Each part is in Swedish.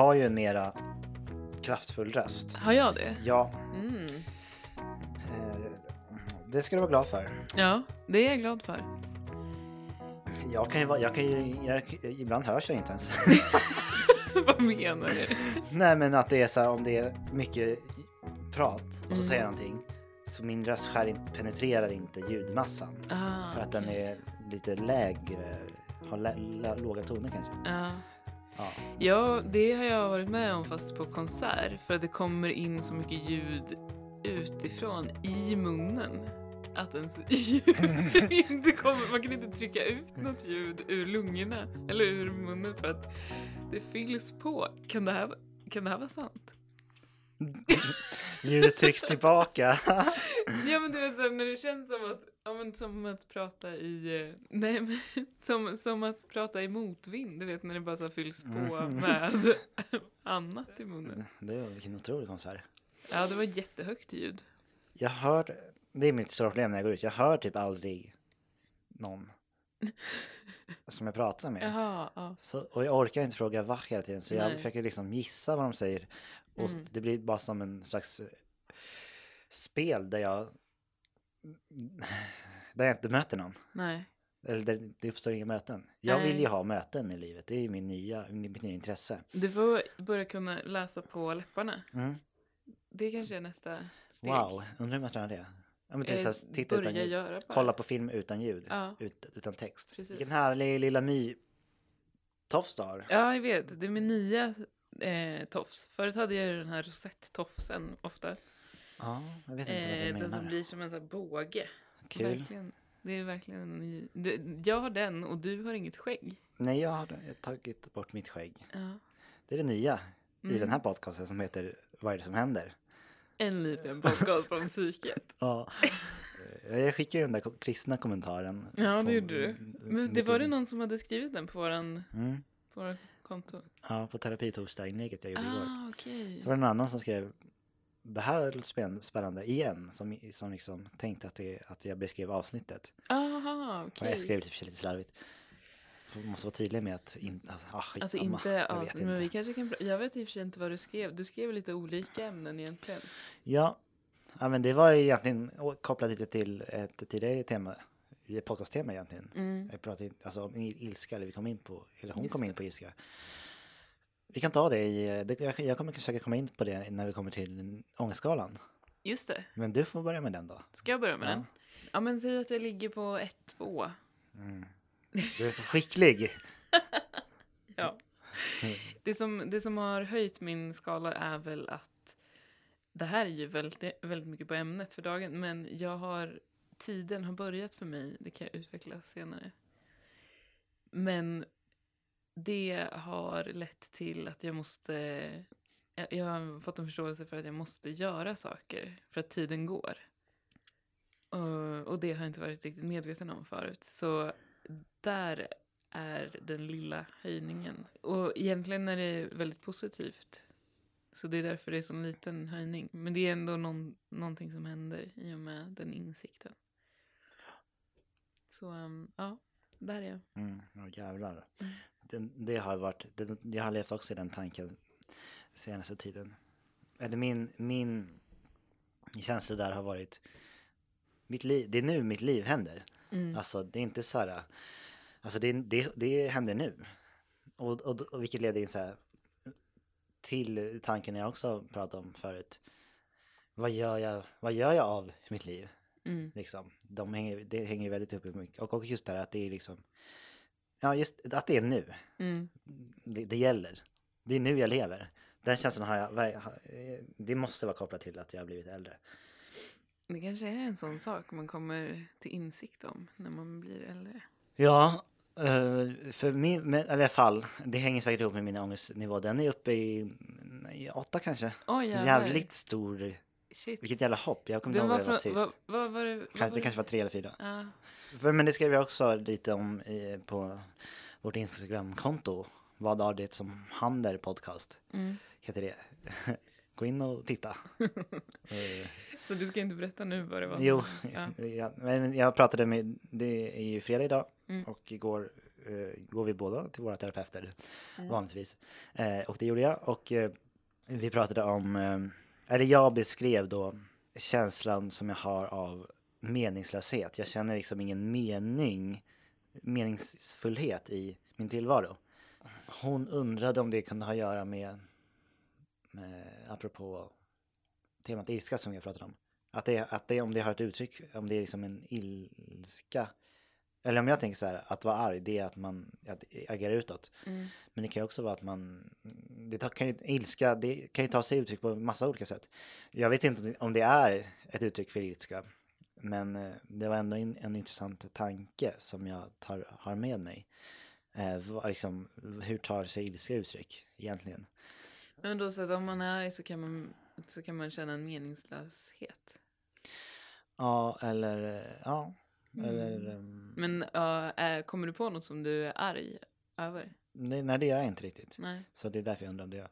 har ju en mera kraftfull röst. Har jag det? Ja. Mm. Det ska du vara glad för. Ja, det är jag glad för. Jag kan ju ibland hörs jag inte ens. Vad menar du? Nej, men att det är så här, om det är mycket prat och så säger någonting, så min röstskär penetrerar inte ljudmassan. Ah, för att okay. Den är lite lägre, har låga toner kanske. Ah. Ja. Ja, det har jag varit med om fast på konsert. För att det kommer in så mycket ljud utifrån i munnen. Att ens ljud inte kommer. Man kan inte trycka ut något ljud ur lungorna eller ur munnen för att det fylls på. Kan det här vara sant? Ljudet trycks tillbaka. Ja, men du vet så, när det känns som att som att prata i motvind, du vet när det bara så fylls på med annat i munnen. Det är vilken otrolig konsert. Ja, det var jättehögt ljud. Jag hör, det är mitt stora problem när jag går ut. Jag hör typ aldrig någon som jag pratar med. Jaha, ja. Och jag orkar inte fråga vad hela tiden, så jag försöker liksom gissa vad de säger. Och det blir bara som en slags spel där jag inte möter någon. Nej. Eller det uppstår inga möten. Jag vill ju ha möten i livet. Det är min mitt nya intresse. Du får börja kunna läsa på läpparna. Mm. Det kanske är nästa steg. Wow, undrar hur man tränar det. Ja, men det är så här, titta utan ljud, kolla på film utan ljud, utan text. Precis. Vilken härlig lilla tofs du har. Ja, jag vet. Det är min nya tofs. Förut hade jag ju den här rosett-tofsen ofta. Ja, jag vet inte vad du menar. Den som blir som en sån här båge. Kul. Verkligen, det är verkligen en ny... Jag har den och du har inget skägg. Nej, jag har tagit bort mitt skägg. Ja. Det är det nya i den här podcasten som heter Vad är det som händer? En liten podcast om psyket. Ja. Jag skickade den där kristna kommentaren. Ja, det gjorde du. Men det var det någon som hade skrivit den på våran konto. Ja, på terapitorsdag-inlägget jag gjorde igår. Okay. Så var det någon annan som skrev det här låter spännande igen, som liksom tänkte att jag beskrev avsnittet. Aha, okej. Okay. Jag skrev typ lite slarvigt. Måste vara tydlig med att jag vet i och för sig inte vad du skrev. Du skrev lite olika ämnen egentligen. Ja men det var ju egentligen kopplat lite till ett tidigare tema, podcast-tema egentligen. Jag pratade om ilska, eller hon kom in på ilska. Vi kan ta det jag kommer försöka komma in på det när vi kommer till ångestskalan. Just det. Men du får börja med den då. Ska jag börja med den? Ja, men säg att jag ligger på 1-2. Mm. Du är så skicklig. Ja. Det som har höjt min skala är väl att det här är ju väldigt, väldigt mycket på ämnet för dagen, men tiden har börjat för mig, det kan jag utveckla senare. Men det har lett till att jag har fått en förståelse för att jag måste göra saker för att tiden går. Och det har jag inte varit riktigt medveten om förut. Så där är den lilla höjningen. Och egentligen är det väldigt positivt. Så det är därför det är så en liten höjning. Men det är ändå någonting som händer i och med den insikten. Så där är jag. Ja, jävlar. Jag har levt också i den tanken senaste tiden. Eller min känsla där har varit mitt liv, det är nu mitt liv händer. Alltså det är inte så här, alltså det händer nu. Och vilket leder in så här till tanken jag också pratade om förut. Vad gör jag av mitt liv? Liksom, det hänger väldigt upp i mycket. Och just det här att det är liksom, ja, just att det är nu. Det gäller. Det är nu jag lever. Den känslan har jag, det måste vara kopplat till att jag har blivit äldre. Det kanske är en sån sak man kommer till insikt om när man blir äldre. Ja, för min, i alla fall, det hänger säkert ihop med min ångestnivå. Den är uppe i 8 kanske. Oh, jävligt stor. Shit. Vilket jävla hopp. Jag kommer inte ihåg vad sist. Det kanske var 3 eller 4. Ja. Men det skrev jag också lite om på vårt Instagram-konto. Vad är det som händer podcast? Heter det. Gå in och titta. Så du ska inte berätta nu vad det var? Jo, men jag pratade med, det är ju fredag idag och igår går vi båda till våra terapeuter vanligtvis. Och det gjorde jag. Och vi pratade om, eller jag beskrev då känslan som jag har av meningslöshet. Jag känner liksom ingen meningsfullhet i min tillvaro. Hon undrade om det kunde ha att göra med apropå temat ilska som jag pratade om. Att det om det har ett uttryck, om det är liksom en ilska. Eller om jag tänker så här, att vara arg, det är att man agerar utåt. Mm. Men det kan ju också vara att man... det kan ju ta sig uttryck på massa olika sätt. Jag vet inte om det är ett uttryck för ilska. Men det var ändå en intressant tanke som jag har med mig. Liksom, hur tar sig ilska uttryck egentligen? Men då så att om man är arg så kan man känna en meningslöshet. Ja. Men kommer du på något som du är arg över? Nej, det gör jag inte riktigt. Nej. Så det är därför jag undrar om det.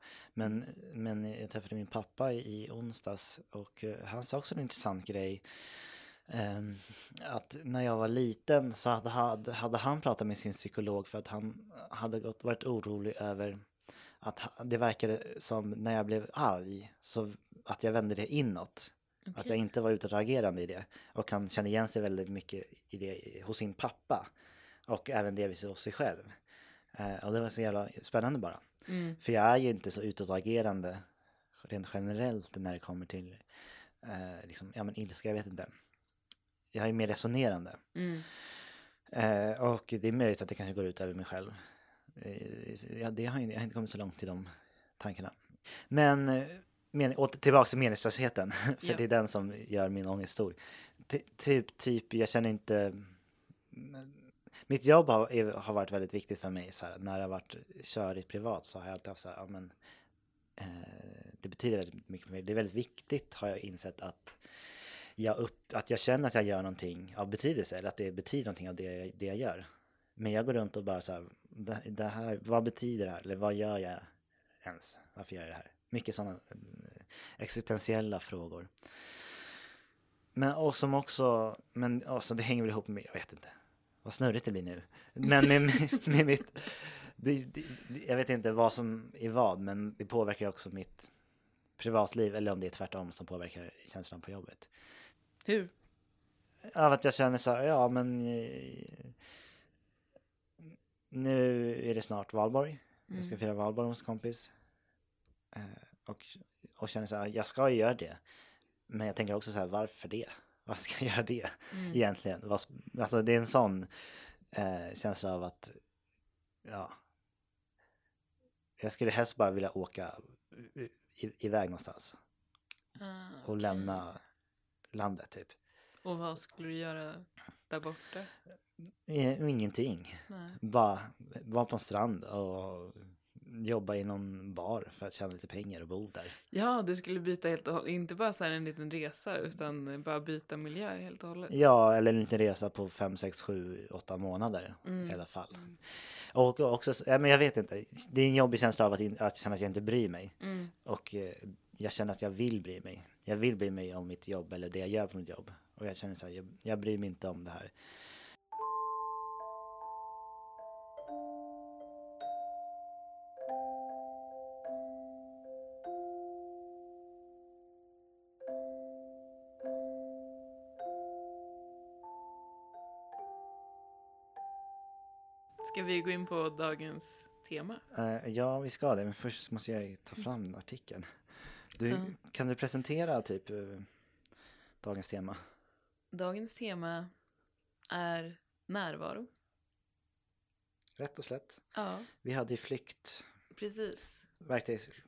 Men jag träffade min pappa i onsdags och han sa också en intressant grej. Att när jag var liten så hade han pratat med sin psykolog för att han hade varit orolig över att det verkade som när jag blev arg så att jag vände det inåt. Okay. Att jag inte var utåtagerande i det. Och han kände igen sig väldigt mycket i det hos sin pappa. Och även delvis hos sig själv. Och det var så jävla spännande bara. Mm. För jag är ju inte så utåtagerande rent generellt när det kommer till ilska, jag vet inte. Jag är ju mer resonerande. Mm. Och det är möjligt att det kanske går ut över mig själv. Jag har inte kommit så långt till de tankarna. Men tillbaka till meningslösheten. För det är den som gör min ångest stor. Typ, jag känner inte... Mitt jobb har varit väldigt viktigt för mig. Så här, när jag har varit körigt privat så har jag alltid haft så här... det betyder väldigt mycket för mig. Det är väldigt viktigt, har jag insett, att jag känner att jag gör någonting av betydelse. Eller att det betyder någonting av det jag gör. Men jag går runt och bara så här... Det här, vad betyder det här? Eller vad gör jag ens? Varför gör jag det här? Mycket sådana existentiella frågor. Men det hänger väl ihop med, jag vet inte. Vad snurrigt det blir nu. Men med mitt, jag vet inte vad som är vad, men det påverkar också mitt privatliv, eller om det är tvärtom som påverkar känslan på jobbet. Hur? Av att jag känner så här, nu är det snart Valborg. Jag ska fira Valborg hos kompis. Och känner så här, jag ska ju göra det. Men jag tänker också så här, varför det? Vad ska jag göra det egentligen? Alltså det är en sån känsla av att jag skulle helst bara vilja åka iväg någonstans. Okay. Och lämna landet typ. Och vad skulle du göra där borta? Ingenting. Nej. Bara vara på en strand och jobba i någon bar för att tjäna lite pengar och bo där. Ja, du skulle byta helt och hållet. Inte bara så här en liten resa utan bara byta miljö helt och hållet. Ja, eller en liten resa på 5, 6, 7, 8 månader i alla fall. Mm. Och också, men jag vet inte. Det är en jobbig känsla av att känna att jag inte bryr mig. Mm. Och jag känner att jag vill bry mig. Jag vill bry mig om mitt jobb eller det jag gör på mitt jobb. Och jag känner så här, jag bryr mig inte om det här. Ska vi gå in på dagens tema? Ja, vi ska det. Men först måste jag ta fram artikeln. Kan du presentera typ dagens tema? Dagens tema är närvaro. Rätt och slätt. Ja. Vi hade flykt. Precis.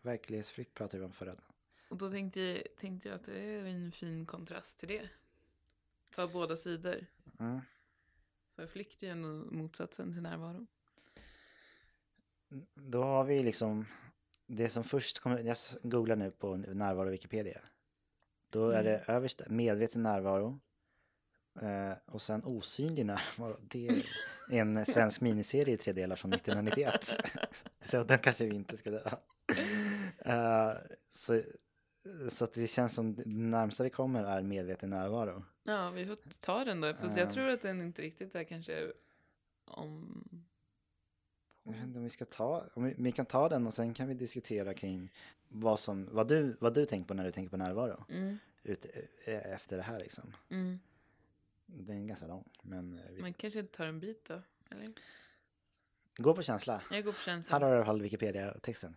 Verklighetsflykt pratade vi om förra. Och då tänkte jag att det är en fin kontrast till det. Ta båda sidor. Mm. För flykt är ju motsatsen till närvaro. Då har vi liksom det som först kommer. Jag googlar nu på närvaro Wikipedia. Då är det överst medveten närvaro. Och sen osynlig närvaro. Det är en svensk miniserie i 3 delar från 1991. Så den kanske vi inte ska dö. Så att det känns som det närmsta vi kommer är medveten närvaro. Ja, vi får ta den då. Fast jag tror att den inte riktigt är kanske om Jag vet inte om vi ska om vi kan ta den och sen kan vi diskutera kring vad du tänker på när du tänker på närvaro. Mm. Efter det här liksom. Mm. Det är ganska lång. Men man kanske tar en bit då, eller? Gå på känsla. Jag går på känsla. Här har du halv Wikipedia-texten.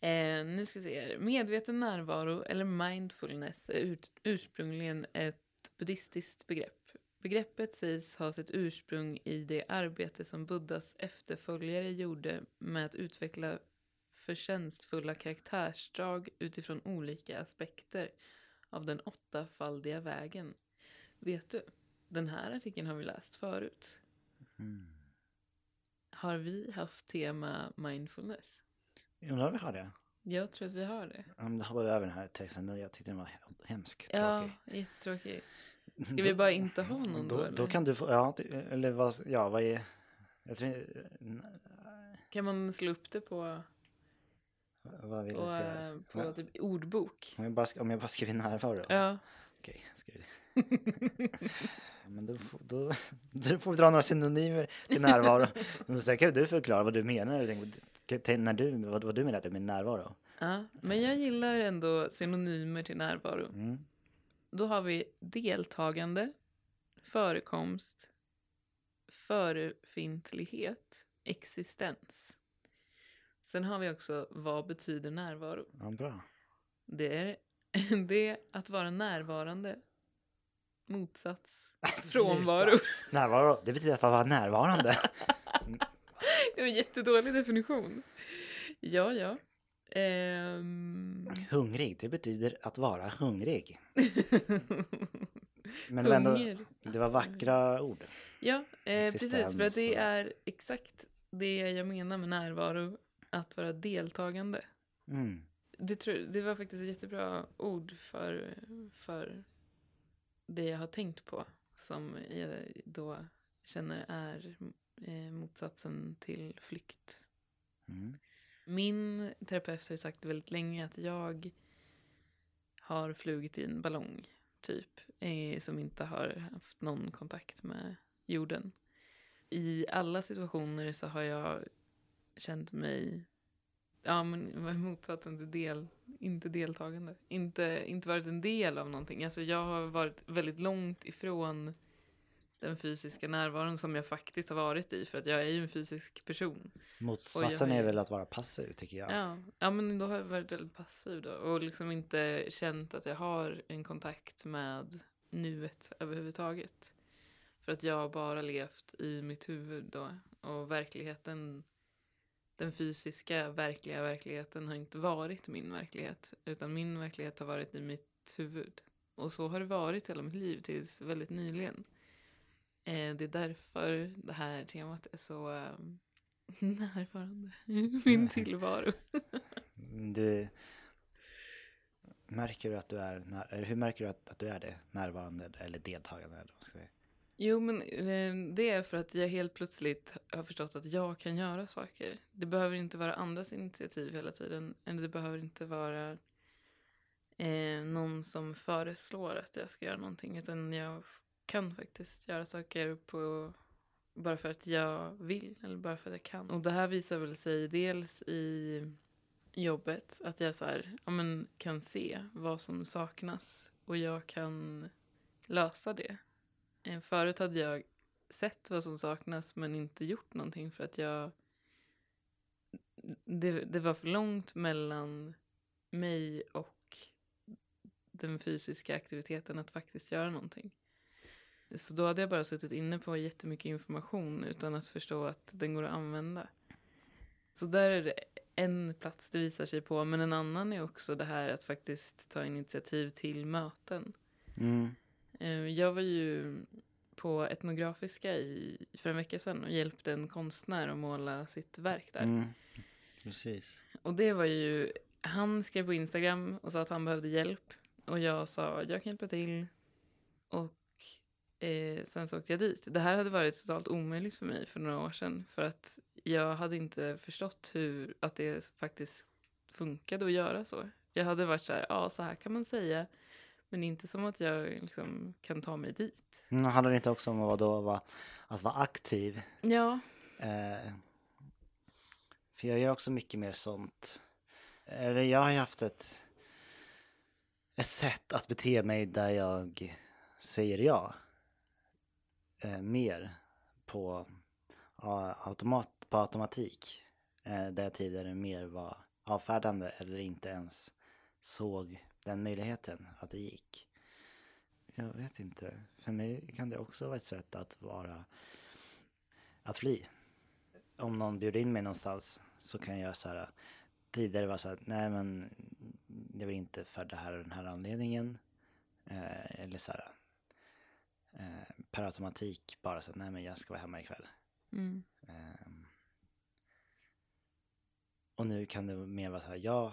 Nu ska vi se. Medveten närvaro eller mindfulness är ursprungligen ett buddhistiskt begrepp. Begreppet sägs ha sitt ursprung i det arbete som Buddhas efterföljare gjorde med att utveckla förtjänstfulla karaktärsdrag utifrån olika aspekter av den åttafaldiga vägen. Vet du, den här artikeln har vi läst förut. Mm. Har vi haft tema mindfulness? Ja, vi har det. Jag tror att vi har det. Ja, men det hoppade över den här texten. Jag tyckte den var hemskt tråkig. Ja, jättetråkig. Ska vi bara inte ha någon då? Då kan du få... Ja, eller vad... Ja, vad är... Jag tror inte... Kan man slå upp det på... Vad vill du säga? På typ ordbok. Om jag bara skriver närvaro. Ja. Okej, skriv det. Men då får vi dra några synonymer till närvaro. Sen kan du förklara vad du menar. Vad du menar med närvaro. Ja, men jag gillar ändå synonymer till närvaro. Mm. Då har vi deltagande, förekomst, förefintlighet, existens. Sen har vi också vad betyder närvaro. Ja, bra. Det är det att vara närvarande, motsats, frånvaro. Närvaro, det betyder att vara närvarande. Det var en jättedålig definition. Ja. Hungrig, det betyder att vara hungrig. Men ändå, det var vackra ord. Ja, precis, för att det är exakt det jag menar med närvaro, att vara deltagande. Mm. Det var faktiskt ett jättebra ord för det jag har tänkt på, som jag då känner är motsatsen till flykt. Mm. Min terapeut har ju sagt väldigt länge att jag har flugit i en ballong typ, som inte har haft någon kontakt med jorden. I alla situationer så har jag känt mig, ja, men motsatsen till inte deltagande. Inte varit en del av någonting. Alltså jag har varit väldigt långt ifrån den fysiska närvaron som jag faktiskt har varit i. För att jag är ju en fysisk person. Motsatsen är väl att vara passiv, tycker jag. Ja, men då har jag varit väldigt passiv då. Och liksom inte känt att jag har en kontakt med nuet överhuvudtaget. För att jag har bara levt i mitt huvud då. Och verkligheten... Den fysiska, verkliga verkligheten har inte varit min verklighet. Utan min verklighet har varit i mitt huvud. Och så har det varit hela mitt liv tills väldigt nyligen. Det är därför det här temat är så närvarande. Min tillvaro. Märker du att du är... Hur märker du att du är det? Närvarande eller deltagande? Eller vad ska jag säga? Jo, men det är för att jag helt plötsligt har förstått att jag kan göra saker. Det behöver inte vara andras initiativ hela tiden. Eller det behöver inte vara någon som föreslår att jag ska göra någonting. Utan jag kan faktiskt göra saker bara för att jag vill eller bara för att jag kan. Och det här visar väl sig dels i jobbet. Att jag så här, ja, men kan se vad som saknas och jag kan lösa det. Förut hade jag sett vad som saknas men inte gjort någonting för att det var för långt mellan mig och den fysiska aktiviteten att faktiskt göra någonting. Så då hade jag bara suttit inne på jättemycket information utan att förstå att den går att använda. Så där är det en plats det visar sig på, men en annan är också det här att faktiskt ta initiativ till möten. Mm. Jag var ju på Etnografiska för en vecka sedan och hjälpte en konstnär att måla sitt verk där. Mm, precis. Och det var ju, han skrev på Instagram och sa att han behövde hjälp. Och jag sa, jag kan hjälpa till. Och sen så åkte jag dit. Det här hade varit totalt omöjligt för mig för några år sedan. För att jag hade inte förstått att det faktiskt funkade att göra så. Jag hade varit så här, ja, så här kan man säga. Men inte som att jag liksom kan ta mig dit. Det handlar inte också om att vara aktiv. Ja. För jag gör också mycket mer sånt. Jag har haft ett sätt att bete mig där jag säger ja. Mer på automatik. Där jag tidigare mer var avfärdande eller inte ens såg den möjligheten att det gick. Jag vet inte. För mig kan det också vara ett sätt att fly. Om någon bjuder in mig någonstans så kan jag så här, tidigare var så här, nej men det var inte för det här och den här anledningen. Eller så här, per automatik bara så här, nej men jag ska vara hemma ikväll. Mm. Och nu kan det mer vara så här, ja,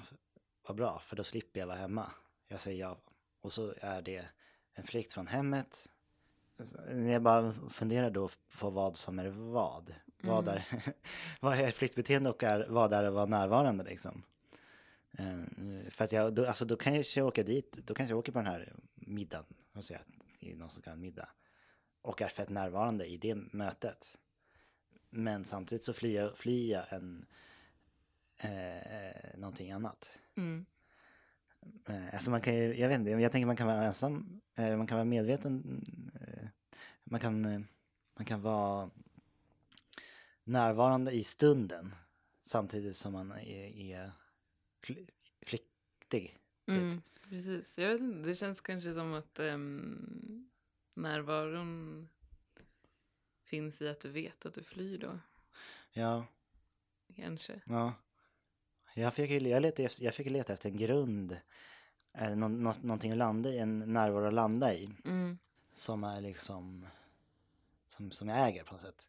vad bra, för då slipper jag vara hemma. Jag säger ja, och så är det en flykt från hemmet. Jag bara funderar då på vad som är vad. Mm. Vad är flyktbeteende och vad är att vara närvarande liksom. För att då kan jag åka dit, då kanske jag åker på den här middagen. Så att säga, det är någon som kan middag. Och är fett närvarande i det mötet. Men samtidigt så flyr jag en... någonting annat. Mm. Alltså man kan ju, jag vet inte, jag tänker man kan vara ensam, man kan vara medveten, man kan vara närvarande i stunden samtidigt som man är flyktig. Typ. Mm, precis. Jag vet inte, det känns kanske som att närvaron finns i att du vet att du flyr då. Ja. Kanske. Ja. Jag fick leta efter en grund, eller någonting att landa i, en närvaro att landa i, som är liksom, som jag äger på något sätt,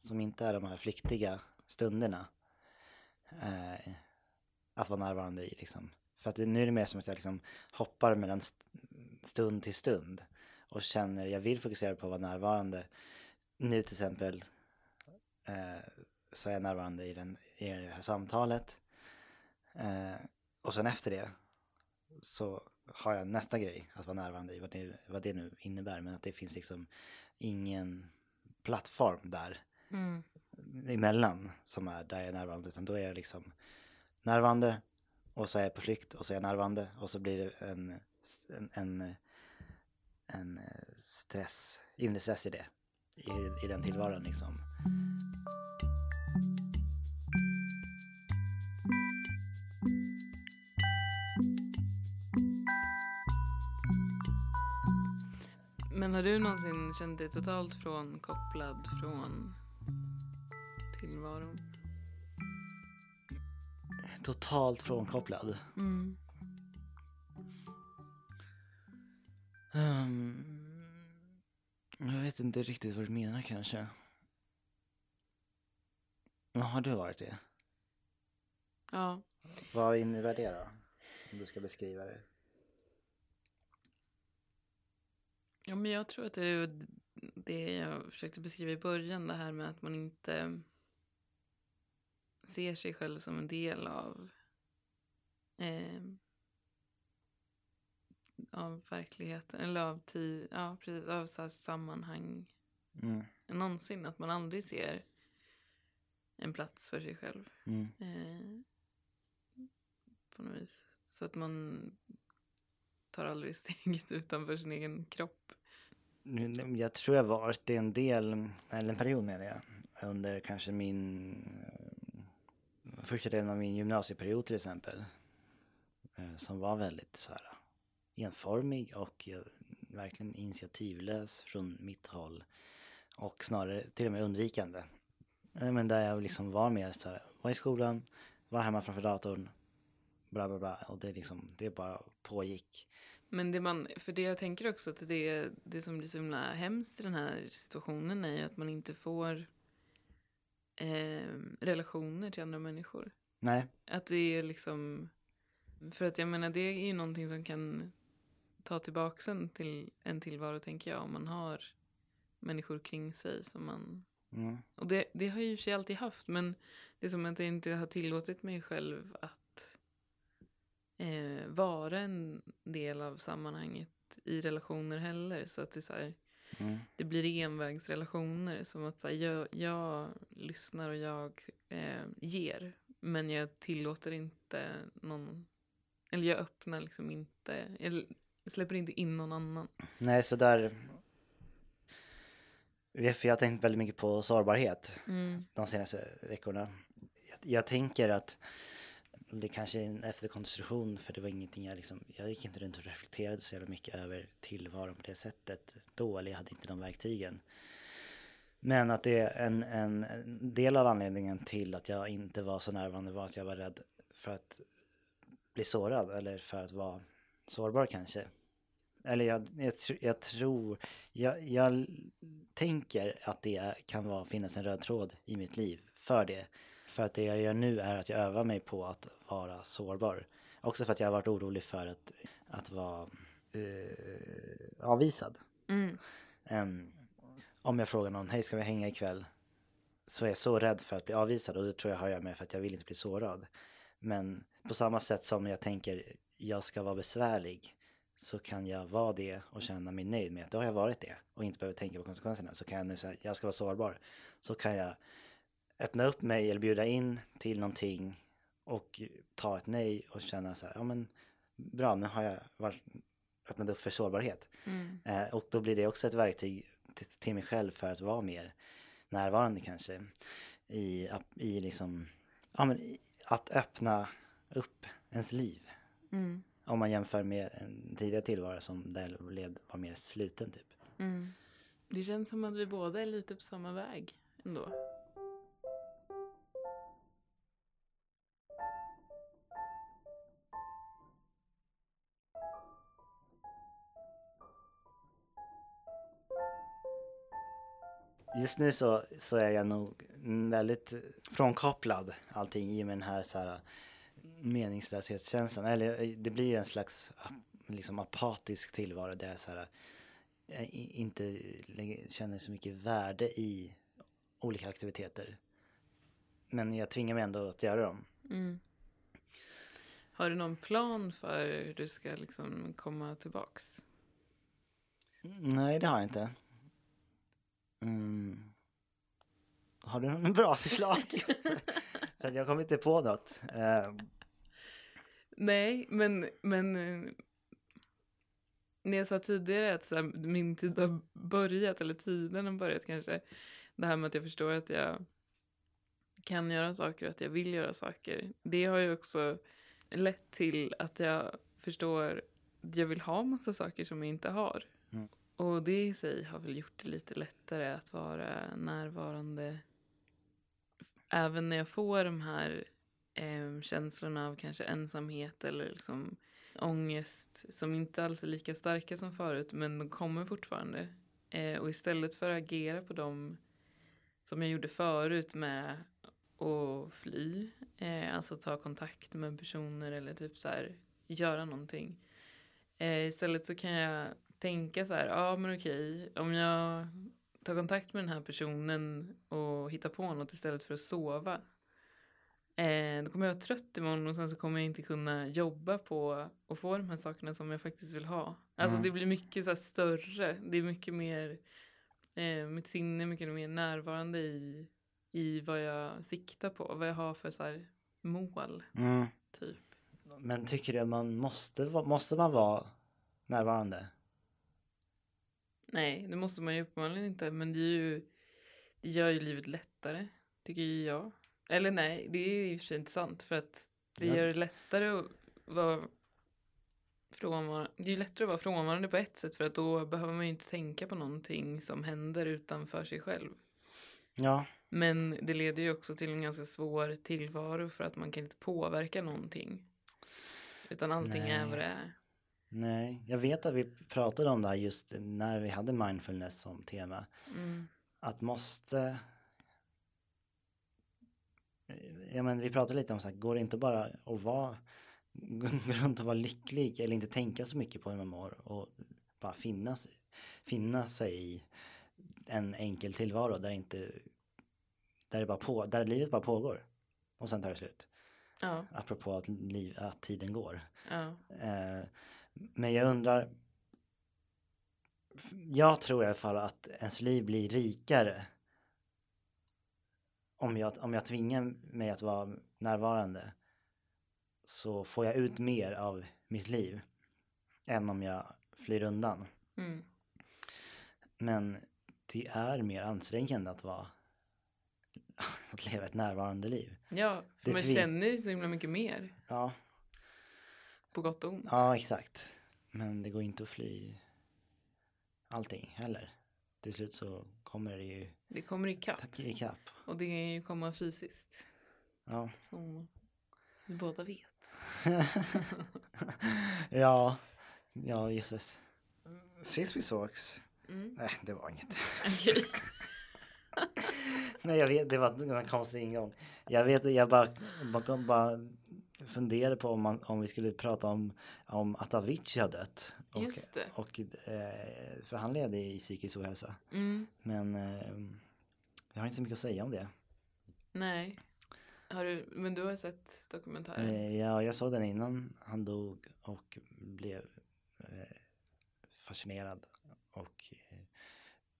som inte är de här flyktiga stunderna, att vara närvarande i liksom. För att nu är det mer som att jag liksom hoppar mellan stund till stund och känner, jag vill fokusera på att vara närvarande, nu till exempel så är jag närvarande i det här samtalet. Och sen efter det så har jag nästa grej att vara närvarande i, vad det nu innebär, men att det finns liksom ingen plattform där emellan som är där jag är närvarande, utan då är jag liksom närvarande och så är jag på flykt och så är jag närvarande och så blir det en stress, inre stress i det, i den tillvaron liksom. Men har du någonsin känt dig totalt frånkopplad från tillvaron? Totalt frånkopplad? Mm. Jag vet inte riktigt vad du menar kanske. Men har du varit det? Ja. Vad innebär det då? Om du ska beskriva det. Ja, men jag tror att det är det jag försökte beskriva i början. Det här med att man inte ser sig själv som en del av verkligheten. Eller av precis, av så här sammanhang. Någonsin, att man aldrig ser en plats för sig själv. På något vis. Så att man... tar aldrig steget utanför sin egen kropp. Jag tror jag varit en del, eller en period med det, under kanske min första delen av min gymnasieperiod till exempel, som var väldigt så här enformig och verkligen initiativlös från mitt håll och snarare till och med undvikande. Men där jag liksom var mer så här, var i skolan, var hemma framför datorn, bla bla bla, och det liksom, det bara pågick. Men det man, för det jag tänker också att det som blir så himla hemskt i den här situationen är ju att man inte får relationer till andra människor. Nej. Att det är liksom, för att jag menar, det är ju någonting som kan ta tillbaka sen till en tillvaro, tänker jag, om man har människor kring sig som man... Mm. Och det har jag ju sig alltid haft, men det är som att jag inte har tillåtit mig själv att vara en del av sammanhanget i relationer heller, så att det, så här, det blir envägsrelationer, som att så här, jag lyssnar och jag ger, Men jag tillåter inte någon, eller jag öppnar liksom inte, jag släpper inte in någon annan. Nej, så där, för jag har tänkt väldigt mycket på sårbarhet de senaste veckorna. Jag tänker att det kanske är en efterkonstruktion, för det var ingenting jag gick inte runt och reflekterade så jävla mycket över tillvaron på det sättet då, eller jag hade inte de verktygen. Men att det är en del av anledningen till att jag inte var så närvarande var att jag var rädd för att bli sårad, eller för att vara sårbar kanske. Eller jag tänker att det kan finnas en röd tråd i mitt liv för det. För att det jag gör nu är att jag övar mig på att vara sårbar. Också för att jag har varit orolig för att vara avvisad. Mm. Om jag frågar någon, hej ska vi hänga ikväll? Så är jag så rädd för att bli avvisad, och det tror jag har jag med för att jag vill inte bli sårad. Men på samma sätt som jag tänker jag ska vara besvärlig, så kan jag vara det och känna mig nöjd med att då har jag varit det och inte behöver tänka på konsekvenserna. Så kan jag nu säga jag ska vara sårbar, så kan jag öppna upp mig eller bjuda in till någonting och ta ett nej och känna så här, ja men bra, nu har jag öppnat upp för sårbarhet. Och då blir det också ett verktyg till mig själv för att vara mer närvarande kanske i liksom, ja men att öppna upp ens liv. Om man jämför med en tidigare tillvaro som var mer sluten typ. Det känns som att vi båda är lite på samma väg ändå. Just nu så är jag nog väldigt frånkopplad allting i med den här, så här meningslöshetskänslan. Eller det blir en slags liksom apatisk tillvaro där jag så här, inte känner så mycket värde i olika aktiviteter. Men jag tvingar mig ändå att göra dem. Har du någon plan för hur du ska liksom komma tillbaks? Nej, det har jag inte. Har du någon bra förslag? För jag kommer inte på något. Nej, men när jag sa tidigare att så här, min tid har börjat, eller tiden har börjat kanske. Det här med att jag förstår att jag kan göra saker och att jag vill göra saker. Det har ju också lett till att jag förstår att jag vill ha massa saker som jag inte har. Och det i sig har väl gjort det lite lättare att vara närvarande. Även när jag får de här känslorna av kanske ensamhet eller liksom ångest som inte alls är lika starka som förut, men de kommer fortfarande. Och istället för att agera på dem som jag gjorde förut med att fly, alltså ta kontakt med personer eller typ så här göra någonting. Istället så kan jag tänka så här, ja men okej, om jag tar kontakt med den här personen och hittar på något istället för att sova, då kommer jag vara trött imorgon och sen så kommer jag inte kunna jobba på och få de här sakerna som jag faktiskt vill ha. Alltså det blir mycket så här större, det är mycket mer, mitt sinne är mycket mer närvarande i vad jag siktar på, vad jag har för så här mål typ. Men tycker du att man måste man vara närvarande? Nej, det måste man ju uppenbarligen inte. Men det gör ju livet lättare, tycker jag. Eller nej, det är ju för sig inte sant. För att det gör det lättare att vara frånvarande. Det är ju lättare att vara frånvarande på ett sätt. För att då behöver man ju inte tänka på någonting som händer utanför sig själv. Ja. Men det leder ju också till en ganska svår tillvaro. För att man kan inte påverka någonting. Utan allting är vad det är. Nej, jag vet att vi pratade om det här just när vi hade mindfulness som tema. Att måste... Ja, men vi pratade lite om så här, går det inte bara att vara... Går det inte att vara lycklig eller inte tänka så mycket på hur man mår och bara finna sig i en enkel tillvaro där livet bara pågår och sen tar det slut. Ja. Apropå att tiden går. Ja. Men jag undrar, jag tror i alla fall att ens liv blir rikare om jag tvingar mig att vara närvarande så får jag ut mer av mitt liv än om jag flyr undan. Mm. Men det är mer ansträngande att leva ett närvarande liv. Ja, för man känner ju så himla mycket mer. Ja. På gott och ont. Ja, exakt. Men det går inte att fly allting heller. Till slut så kommer det ju... Det kommer i kapp. Och det är ju komma fysiskt. Ja. Som vi båda vet. Ja, Jesus. Sist vi sågs. Mm. Nej, det var inget. Okay. Nej, jag vet, det var en konstig ingång. Jag bara funderade på om vi skulle prata om Atavici har dött. Just det. Och för han levde i psykisk ohälsa. Mm. Men jag har inte så mycket att säga om det. Nej. Men du har sett dokumentären? Ja, jag såg den innan han dog och blev fascinerad och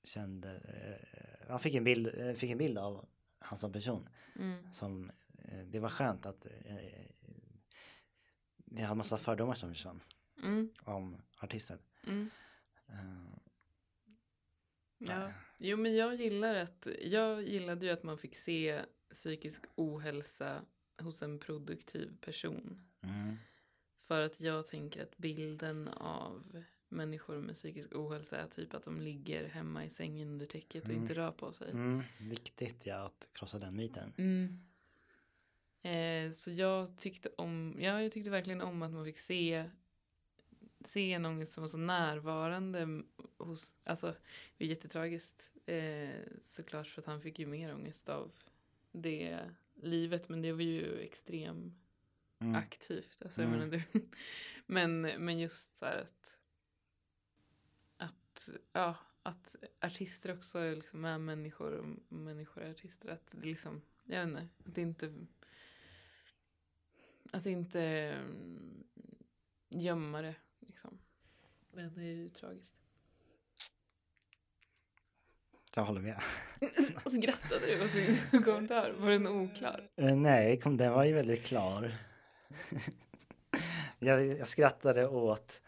kände... Han fick en bild av han som person. Mm. Som, det var skönt att jag hade massa fördomar som försvann om artisten. Mm. Ja. Jo, men jag gillade ju att man fick se psykisk ohälsa hos en produktiv person. Mm. För att jag tänker att bilden av människor med psykisk ohälsa är typ att de ligger hemma i sängen under täcket och inte rör på sig. Mm. Viktigt, ja, att krossa den myten. Mm. Så jag tyckte verkligen om att man fick se en ångest som var så närvarande hos, alltså det är jättetragiskt såklart, för att han fick ju mer ångest av det livet, men det var ju extremt aktivt, alltså jag menar du. men just så här att artister också är liksom är människor och människor är artister, att det liksom, jag vet inte, att inte gömma det liksom. Men det är ju tragiskt. Jag håller med. Och så grattade du åt min kommentar. Var den oklar? Nej, den var ju väldigt klar. jag skrattade åt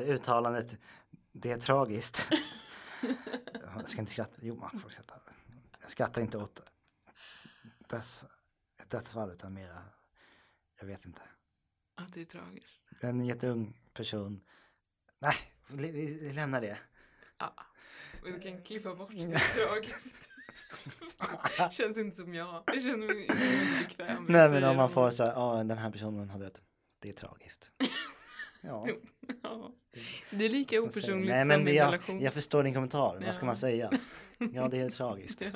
uttalandet. Det är tragiskt. Jag ska inte skratta. Jo, man får skratta. Jag skrattar inte åt dödsfall, utan mera, jag vet inte. Att det är tragiskt. En jätteung person. Nej, vi lämnar det. Ja, vi kan klippa bort det. Tragiskt. Det känns inte som jag. Det känns inte bekväm. Nej, men om man får så här, den här personen har dött. Det är tragiskt. Ja. Ja. Det är lika opersonligt som en relation. Jag förstår din kommentar. Ja. Vad ska man säga? Ja, det är tragiskt. Ja.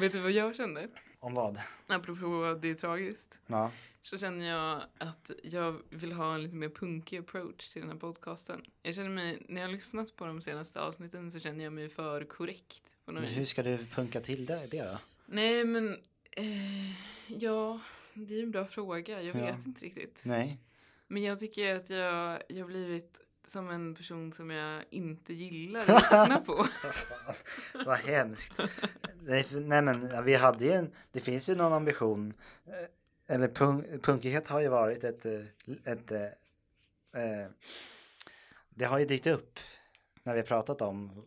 Vet du vad jag kände? Om vad? Apropå det är tragiskt. Ja. Så känner jag att jag vill ha en lite mer punkig approach till den här podcasten. Jag känner mig, när jag har lyssnat på de senaste avsnitten, så känner jag mig för korrekt. Men hur ska du punka till det då? Nej, men ja, det är en bra fråga. Jag vet inte riktigt. Nej. Men jag tycker att jag har blivit som en person som jag inte gillar att lyssna på. Vad hemskt. Nej, men vi hade ju det finns ju någon ambition. Eller punkighet har ju varit ett det har ju dykt upp när vi har pratat om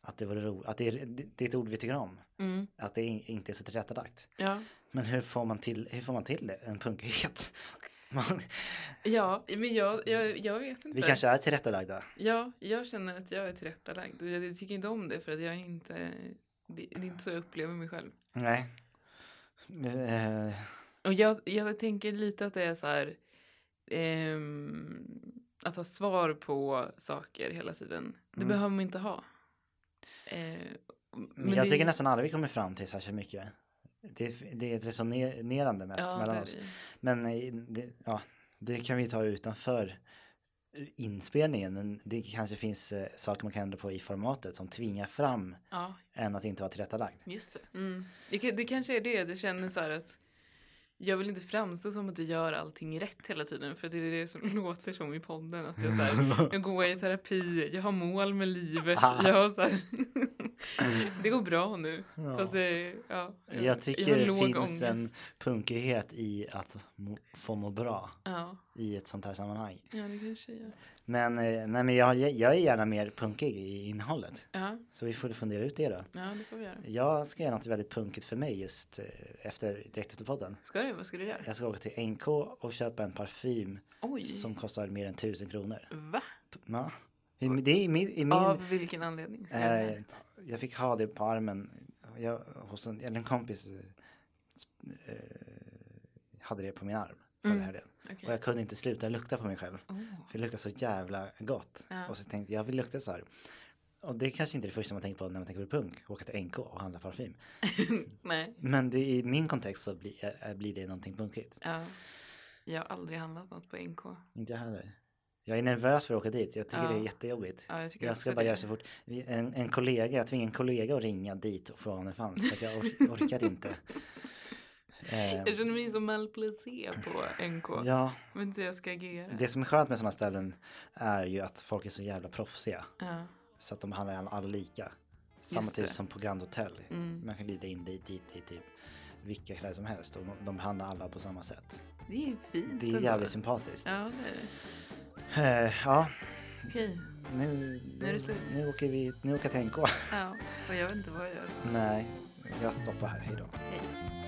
att det vore att det är ett ord vi tycker om. Mm. Att det inte är så tillrättalagt. Ja. Men hur får man till det, en punkighet? Ja, men jag vet inte. Vi kanske är tillrättalagda. Ja, jag känner att jag är tillrättalagd. Jag tycker inte om det, för att det är inte så jag upplever mig själv. Nej. Och jag tänker lite att det är så här att ha svar på saker hela tiden. Det behöver man inte ha. Men jag tycker nästan aldrig vi kommer fram till särskilt mycket. Det är ett resonerande mest mellan oss. Men det kan vi ta utanför inspelningen. Men det kanske finns saker man kan ändra på i formatet som tvingar fram än att inte vara tillrättalagd. Just det. Mm. Det kanske är det. Det känner så här att jag vill inte framstå som att jag gör allting rätt hela tiden. För det är det som låter som i podden. Att jag, så här, jag går i terapi, jag har mål med livet. Jag har så här, det går bra nu. Ja. Fast det, ja, jag tycker det finns ångest. En punkighet i att få må bra. Ja. I ett sånt här sammanhang. Ja, det kanske jag gör. Men, nej, men jag är gärna mer punkig i innehållet. Ja. Så vi får fundera ut det då. Ja, det får vi göra. Jag ska göra något väldigt punkigt för mig just direkt efter podden. Ska du? Vad ska du göra? Jag ska åka till NK och köpa en parfym. Oj. Som kostar mer än 1000 kronor. Va? Ja. Det är min, av vilken anledning? Jag fick ha det på armen. Jag, hos en kompis hade det på min arm. Okay. Och jag kunde inte sluta lukta på mig själv. Oh. För det luktade så jävla gott. Ja. Och så tänkte jag vill lukta så här. Och det är kanske inte det första man tänker på när man tänker på punk. Åka till NK och handla parfym. Nej. Men det, i min kontext så blir det någonting punkigt. Ja. Jag har aldrig handlat något på NK. Inte jag heller. Jag är nervös för att åka dit. Jag tycker det är jättejobbigt. Ja, jag ska bara göra så fort. Jag tvingade en kollega att ringa dit och fråga om det fanns. För att jag orkade inte. Jag känner mig som malplacé på NK. Ja. Men inte jag ska agera. Det som är skönt med sådana ställen är ju att folk är så jävla proffsiga. Så att de handlar alla lika. Samma typ som på Grand Hotel. Man kan glida in dit typ vilka kläder som helst. Och de handlar alla på samma sätt. Det är fint. Det är jävligt sympatiskt. Ja, det är det. Ja. Okej. Nu är det slut. Nu åker jag till NK. Ja, och jag vet inte vad jag gör. Nej, jag stoppar här. Hej då. Hej.